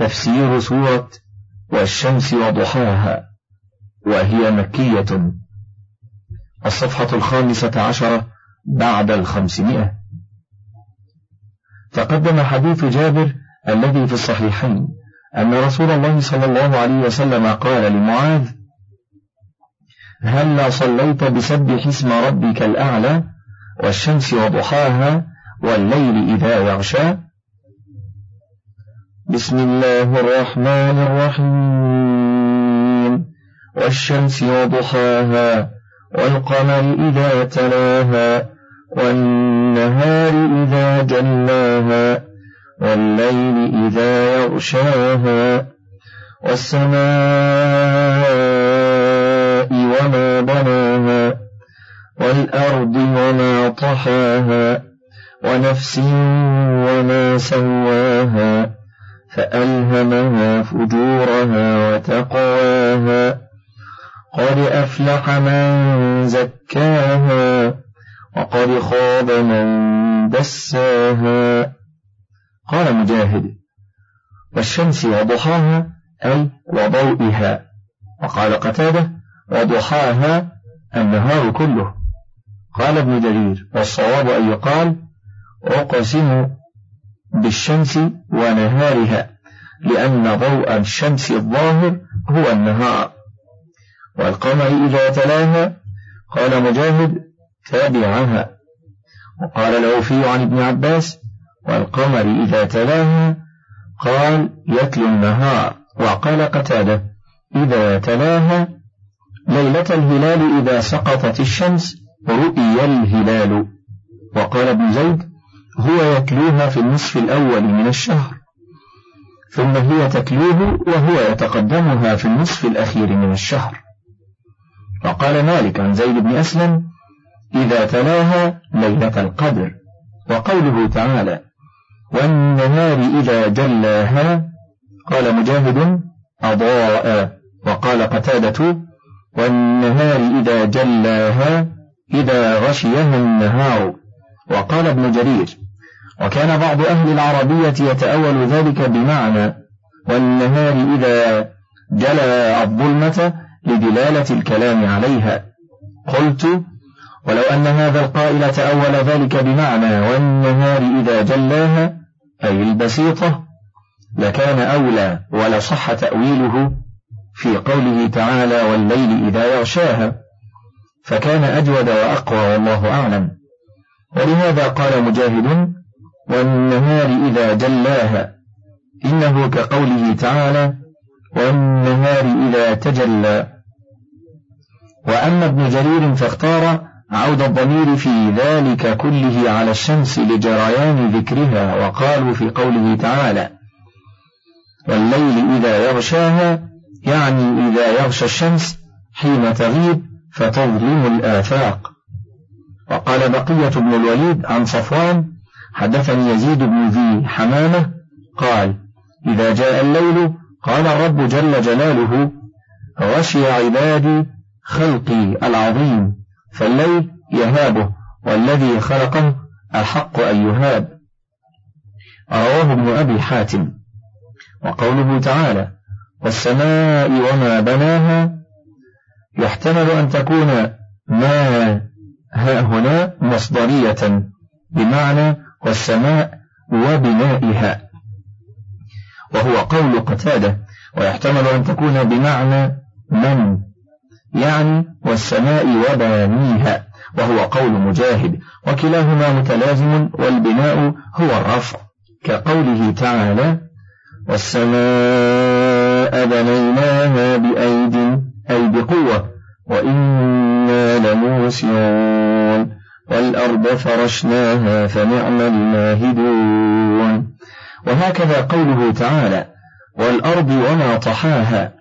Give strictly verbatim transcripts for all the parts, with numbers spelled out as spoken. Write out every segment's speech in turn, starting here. تفسير سورة والشمس وضحاها، وهي مكية. الصفحة الخامسة عشرة بعد الخمسمائة. تقدم حديث جابر الذي في الصحيحين أن رسول الله صلى الله عليه وسلم قال لمعاذ: هل صليت بسبح اسم ربك الأعلى والشمس وضحاها والليل إذا يغشى؟ بسم الله الرحمن الرحيم. والشمس وضحاها والقمر إذا تلاها والنهار إذا جلاها والليل إذا يغشاها والسماء وما بناها والأرض وما طحاها ونفس وما سواها فألهمها فجورها وتقواها قد أفلح من زكاها وقد خاب من دساها. قال مجاهد: والشمس وضحاها أي وضوئها. وقال قتادة: وضحاها النهار كله. قال ابن جرير: والصواب أن يقال أقسم بالشمس ونهارها، لأن ضوء الشمس الظاهر هو النهار. والقمر إذا تلاها قال مجاهد: تابعها. وقال العوفي عن ابن عباس: والقمر إذا تلاها قال: يتلو النهار. وقال قتادة: إذا تلاها ليلة الهلال إذا سقطت الشمس رؤي الهلال. وقال ابن زيد: هو يتلوها في النصف الأول من الشهر، ثم هي تتلوه وهو يتقدمها في النصف الأخير من الشهر. وقال مالك عن زيد بن أسلم: إذا تلاها ليلة القدر. وقوله تعالى: والنهار إذا جلاها، قال مجاهد: أضاء. وقال قتادة: والنهار إذا جلاها إذا غشيها النهار. وقال ابن جرير: وكان بعض أهل العربية يتأول ذلك بمعنى والنهار إذا جلى الظلمة لدلالة الكلام عليها. قلت: ولو أن هذا القائل تأول ذلك بمعنى والنهار إذا جلاها أي البسيطة لكان أولى، ولا صح تأويله في قوله تعالى: والليل إذا يغشاها، فكان أجود وأقوى، والله أعلم. ولهذا قال مجاهد: والنهار إذا جلاها، إنه كقوله تعالى: والنهار إذا تجلى. وأما ابن جرير فاختار عود الضمير في ذلك كله على الشمس لجريان ذكرها، وقالوا في قوله تعالى: والليل إذا يغشاها، يعني إذا يغشى الشمس حين تغيب فتظلم الآفاق. وقال بقية ابن الوليد عن صفوان: حدثني يزيد بن ذي حمامه قال: إذا جاء الليل قال الرب جل جلاله: غشي عبادي خلقي العظيم، فالليل يهابه والذي خلقه الحق أن يهاب. رواه ابن أبي حاتم. وقوله تعالى: والسماء وما بناها، يحتمل أن تكون ما ها هنا مصدرية بمعنى والسماء وبنائها، وهو قول قتادة. ويحتمل أن تكون بمعنى من، يعني والسماء وبانيها، وهو قول مجاهد. وكلاهما متلازم، والبناء هو الرفع، كقوله تعالى: والسماء بنيناها بأيد، أي بقوة، وإنا لموسعون، والأرض فرشناها فنعم الماهدون. وهكذا قوله تعالى: والأرض وما طحاها.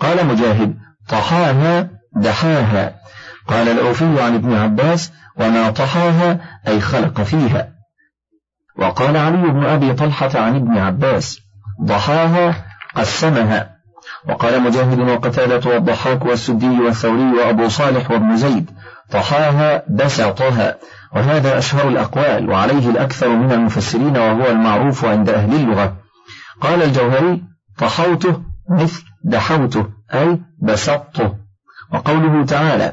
قال مجاهد: طحاها دحاها. قال العوفي عن ابن عباس: وما طحاها أي خلق فيها. وقال علي بن أبي طلحة عن ابن عباس: ضحاها قسمها. وقال مجاهد وقتادة والضحاك والسدي والثوري وأبو صالح وابن زيد: طحاها بسطها. وهذا أشهر الأقوال، وعليه الأكثر من المفسرين، وهو المعروف عند أهل اللغة. قال الجوهري طحوته مثل دحوته أي بسطته. وقوله تعالى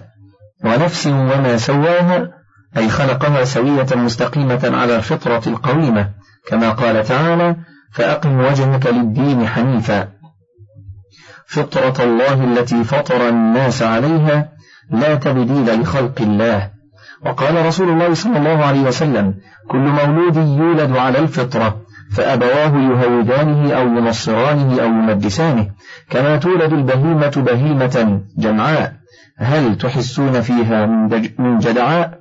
ونفس وما سواها أي خلقها سوية مستقيمة على الفطرة القويمة كما قال تعالى فأقم وجهك للدين حنيفا فطرة الله التي فطر الناس عليها لا تبديل لخلق الله. وقال رسول الله صلى الله عليه وسلم كل مولود يولد على الفطرة فأبواه يهودانه أو ينصرانه أو يمدسانه كما تولد البهيمة بهيمة جمعاء هل تحسون فيها من جدعاء.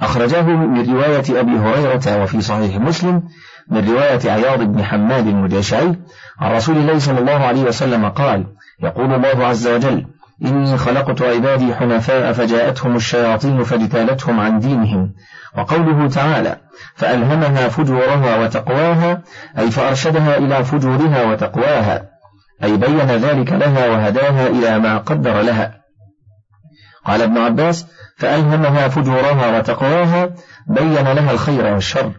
أخرجه من رواية أبي هريرة وفي صحيح مسلم من رواية عياض بن حماد المجاشعي عن رسول الله صلى الله عليه وسلم قال يقول الله عز وجل إني خلقت عبادي حنفاء فجاءتهم الشياطين فاجتالتهم عن دينهم. وقوله تعالى فألهمها فجورها وتقواها أي فأرشدها إلى فجورها وتقواها أي بين ذلك لها وهداها إلى ما قدر لها. قال ابن عباس فألهمها فجورها وتقواها بين لها الخير والشر.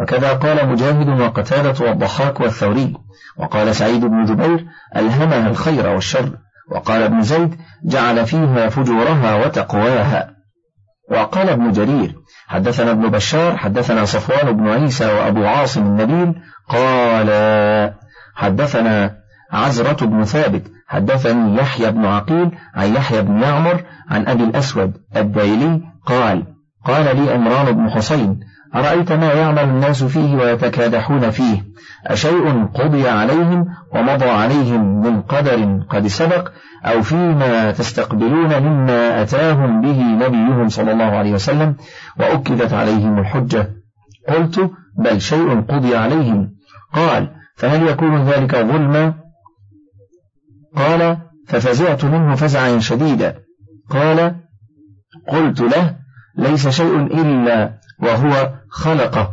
وكذا قال مجاهد وقتادة والضحاك والثوري. وقال سعيد بن جبير ألهمها الخير والشر. وقال ابن زيد جعل فيها فجورها وتقواها. وقال ابن جرير حدثنا ابن بشار حدثنا صفوان بن عيسى وأبو عاصم النبيل قال حدثنا عزرة بن ثابت حدثني يحيى بن عقيل عن يحيى بن يعمر عن أبي الأسود الديلي قال قال لي عمران بن حسين أرأيت ما يعمل الناس فيه ويتكادحون فيه أشيء قضي عليهم ومضى عليهم من قدر قد سبق أو فيما تستقبلون مما أتاهم به نبيهم صلى الله عليه وسلم وأكدت عليهم الحجة. قلت بل شيء قضي عليهم. قال فهل يكون ذلك ظلما؟ قال ففزعت منه فزعا شديدا. قال قلت له ليس شيء إلا وهو خلقه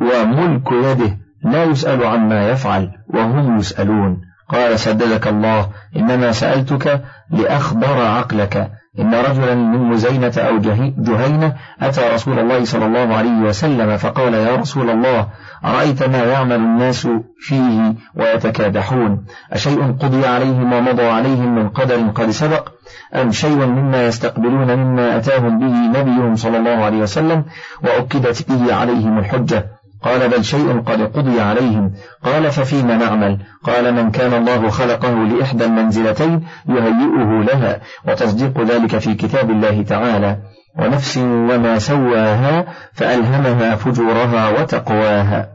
وملك يده لا يسأل عما يفعل وهم يسألون. قال سددك الله إنما سألتك لأخبر عقلك إن رجلا من مزينة أو جهينة أتى رسول الله صلى الله عليه وسلم فقال يا رسول الله أرأيت ما يعمل الناس فيه ويتكادحون أشيء قضي عليهم ومضى عليهم من قدر قد سبق أم شيء مما يستقبلون مما أتاهم به نبيهم صلى الله عليه وسلم وأكدت به عليهم الحجة. قال بل شيء قد قضي عليهم. قال ففيما نعمل؟ قال من كان الله خلقه لإحدى المنزلتين يهيئه لها وتصديق ذلك في كتاب الله تعالى ونفس وما سواها فألهمها فجورها وتقواها.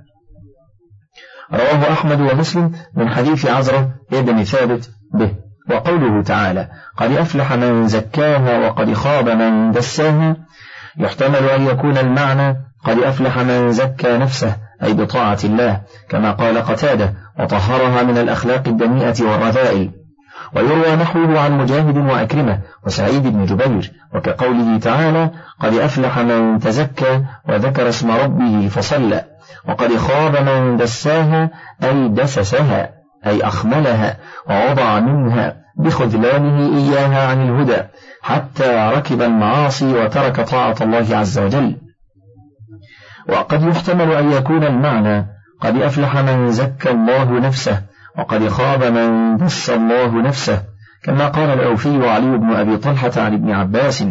رواه أحمد ومسلم من حديث عزرة بن ثابت به. وقوله تعالى قد أفلح من زكاها وقد خاب من دساها يحتمل أن يكون المعنى قد أفلح من زكى نفسه أي بطاعة الله كما قال قتادة وطهرها من الأخلاق الدنيئة والرذائل. ويروى نحوه عن مجاهد وأكرمة وسعيد بن جبير وكقوله تعالى قد أفلح من تزكى وذكر اسم ربه فصلى. وقد خاب من دساها أي دسسها أي أخملها ووضع منها بخذلانه إياها عن الهدى حتى ركب المعاصي وترك طاعة الله عز وجل. وقد يحتمل أن يكون المعنى قد أفلح من زكى الله نفسه وقد خاب من دس الله نفسه كما قال العوفي وعلي بن أبي طلحة عن ابن عباس.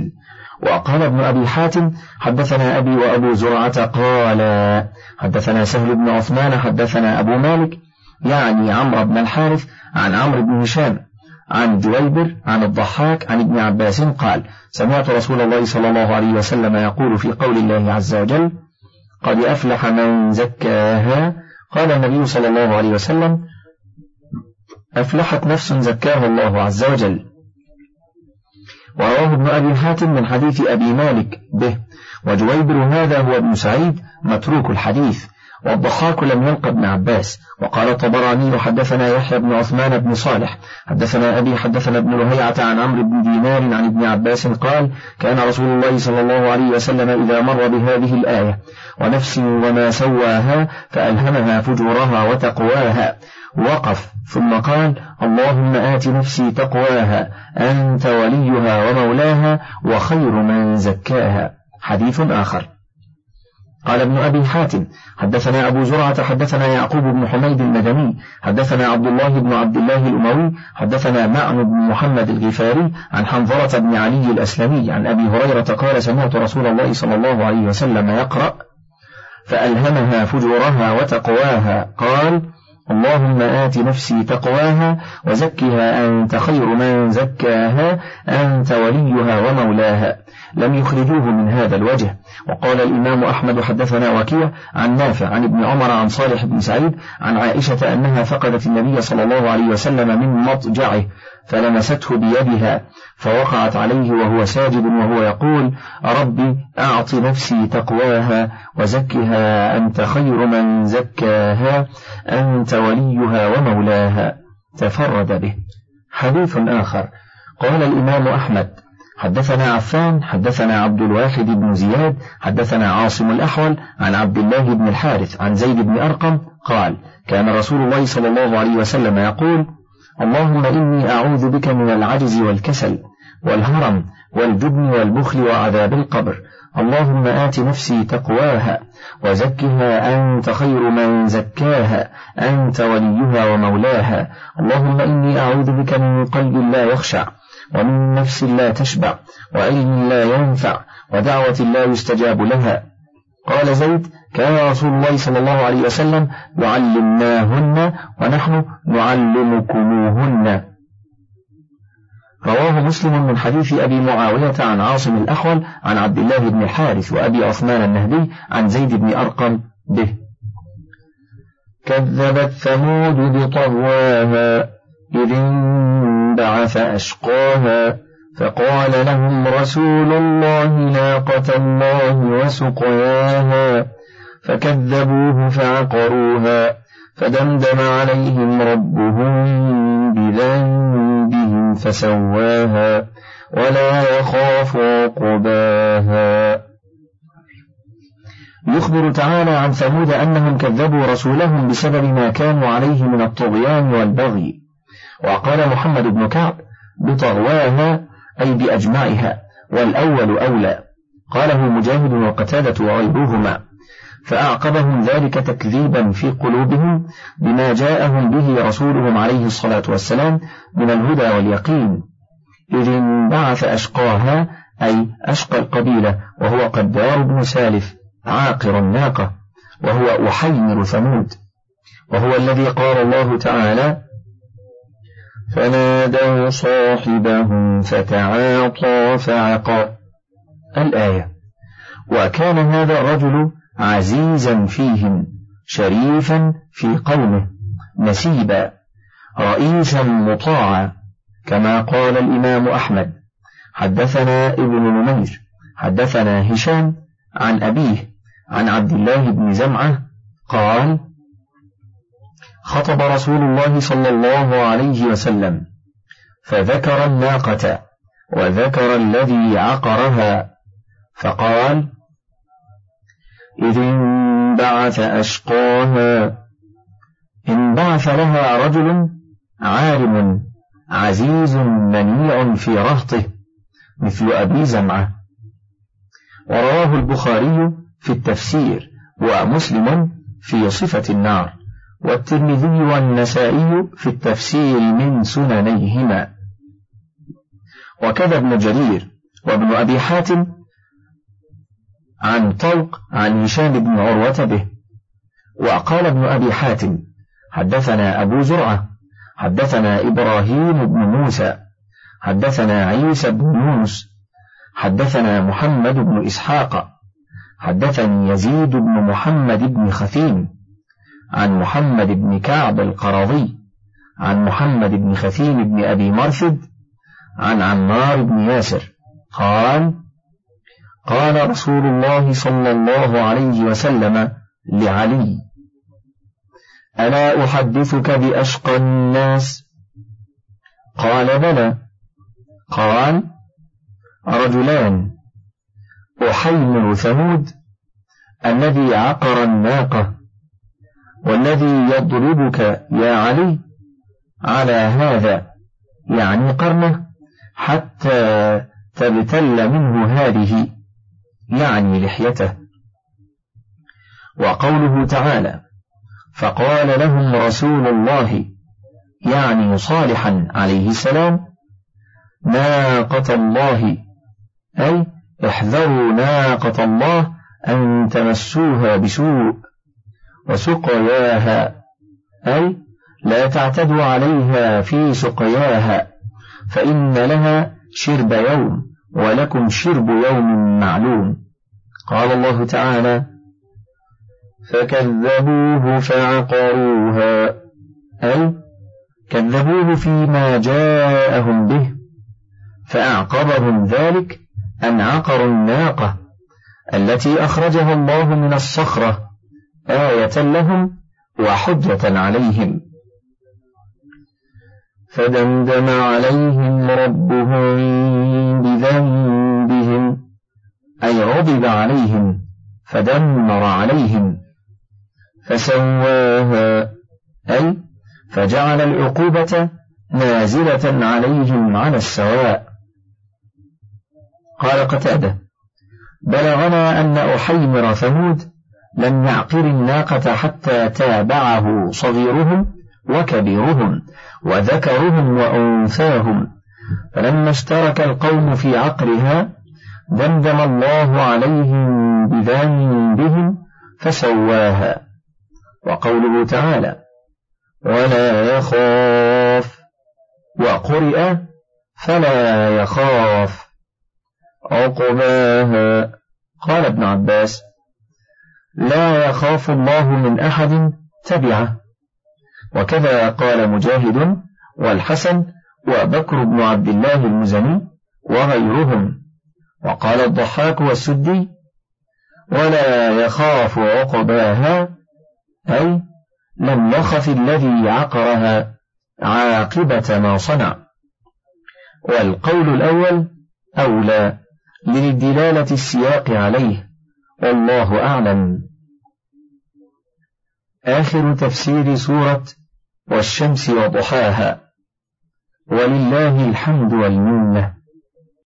وقال ابن أبي حاتم حدثنا أبي وأبو زرعة قال حدثنا سهل بن عثمان حدثنا أبو مالك يعني عمرو بن الحارث عن عمرو بن هشام عن جابر عن الضحاك عن ابن عباس قال سمعت رسول الله صلى الله عليه وسلم يقول في قول الله عز وجل قد أفلح من زكاها. قال النبي صلى الله عليه وسلم أفلحت نفس زكاها الله عز وجل. ورواه ابن أبي حاتم من حديث أبي مالك به. وجويبر هذا هو ابن سعيد متروك الحديث. والضحاك لم يلق ابن عباس. وقال الطبراني حدثنا يحيى بن عثمان بن صالح حدثنا أبي حدثنا ابن لهيعة عن عمرو بن دينار عن ابن عباس قال كان رسول الله صلى الله عليه وسلم إذا مر بهذه الآية ونفس وما سواها فألهمها فجورها وتقواها وقف ثم قال اللهم آت نفسي تقواها أنت وليها ومولاها وخير من زكاها. حديث آخر. قال ابن أبي حاتم حدثنا أبو زرعة حدثنا يعقوب بن حميد المدني حدثنا عبد الله بن عبد الله الأموي حدثنا معن بن محمد الغفاري عن حنظلة بن علي الأسلمي عن أبي هريرة قال سمعت رسول الله صلى الله عليه وسلم يقرأ فألهمها فجورها وتقواها قال اللهم آت نفسي تقواها وزكها أنت خير من زكاها أنت وليها ومولاها. لم يخرجوه من هذا الوجه. وقال الإمام أحمد حدثنا وكيع عن نافع عن ابن عمر عن صالح بن سعيد عن عائشة أنها فقدت النبي صلى الله عليه وسلم من مضجعه فلمسته بيدها فوقعت عليه وهو ساجد وهو يقول ربي أعط نفسي تقواها وزكها أنت خير من زكاها أنت وليها ومولاها. تفرد به. حديث آخر قال الإمام أحمد حدثنا عفان حدثنا عبد الواحد بن زياد حدثنا عاصم الأحول عن عبد الله بن الحارث عن زيد بن أرقم قال كان رسول الله صلى الله عليه وسلم يقول اللهم إني أعوذ بك من العجز والكسل والهرم والجبن والبخل وعذاب القبر اللهم آت نفسي تقواها وزكها أنت خير من زكاها أنت وليها ومولاها اللهم إني أعوذ بك من قلب لا يخشع ومن نفس لا تشبع وعلم لا ينفع ودعوة لا يستجاب لها. قال زيد كان رسول الله صلى الله عليه وسلم يعلمناهن ونحن نعلمكموهن. رواه مسلم من حديث أبي معاوية عن عاصم الأحول عن عبد الله بن الحارث وأبي عثمان النهدي عن زيد بن أرقم به. كذبت ثمود بطغواها إذ انبعث أشقاها فقال لهم رسول الله ناقة الله وسقياها فكذبوه فعقروها فدمدم عليهم ربهم بذنبهم فسواها ولا يخاف عقباها. يخبر تعالى عن ثمود أنهم كذبوا رسولهم بسبب ما كانوا عليه من الطغيان والبغي. وقال محمد بن كعب بطغواها أي بأجمعها والأول أولى. قاله مجاهد وقتادة وغيرهما. فأعقبهم ذلك تكذيبا في قلوبهم بما جاءهم به رسولهم عليه الصلاة والسلام من الهدى واليقين. إذ انبعث أشقاها أي أشقى القبيلة وهو قدار بن سالف عاقر الناقة وهو أحيمر ثمود وهو الذي قال الله تعالى فنادوا صاحبهم فتعاطى فعقر الآية. وكان هذا الرجل عزيزا فيهم شريفا في قومه نسيبا رئيسا مطاعا كما قال الإمام أحمد حدثنا ابن نمير حدثنا هشام عن أبيه عن عبد الله بن زمعة قال خطب رسول الله صلى الله عليه وسلم فذكر الناقة وذكر الذي عقرها فقال إذ انبعث أشقاها. انبعث لها رجل عالم عزيز منيع في رهطه مثل أبي زمعة. ورواه البخاري في التفسير ومسلم في صفة النار والترمذي والنسائي في التفسير من سننيهما. وكذا ابن جرير وابن أبي حاتم عن طلق عن هشام بن عروة به. وقال ابن أبي حاتم حدثنا أبو زرعة حدثنا إبراهيم بن موسى حدثنا عيسى بن يونس حدثنا محمد بن إسحاق حدثني يزيد بن محمد بن خثيم عن محمد بن كعب القراضي عن محمد بن خثيم بن أبي مرثد عن عمار بن ياسر قال قال رسول الله صلى الله عليه وسلم لعلي ألا أحدثك بأشقى الناس؟ قال بلى. قال رجلان أحيمر ثمود الذي عقر الناقة والذي يضربك يا علي على هذا يعني قرنه حتى تبتل منه هذه يعني لحيته. وقوله تعالى: فقال لهم رسول الله، يعني صالحا عليه السلام: ناقة الله، أي احذروا ناقة الله أن تمسوها بسوء، وسقياها، أي لا تعتدوا عليها في سقياها، فإن لها شرب يوم ولكم شرب يوم معلوم. قال الله تعالى: فكذبوه فعقروها، أي كذبوه فيما جاءهم به، فأعقبهم ذلك أن عقروا الناقة التي أخرجها الله من الصخرة، آية لهم وحجة عليهم. فدمدم عليهم ربهم بذنبهم، أي غضب عليهم فدمر عليهم. فسواها، أي فجعل العقوبة نازلة عليهم على السواء. قال قتادة: بلغنا أن أحيمر ثمود لم يعقر الناقة حتى تابعه صغيرهم وكبيرهم وذكرهم وأنثاهم، فلما اشترك القوم في عقرها دمدم الله عليهم بذنبهم فسواها. وقوله تعالى: ولا يخاف، وقرئ فلا يخاف عقباها. قال ابن عباس: لا يخاف الله من أحد تبعه. وكذا قال مجاهد والحسن وبكر بن عبد الله المزني وغيرهم. وقال الضحاك والسدي: ولا يخاف عقباها، أي لم يخف الذي عقرها عاقبة ما صنع. والقول الأول أولى للدلالة السياق عليه، والله أعلم. آخر تفسير سورة والشمس وضحاها، ولله الحمد والمنة.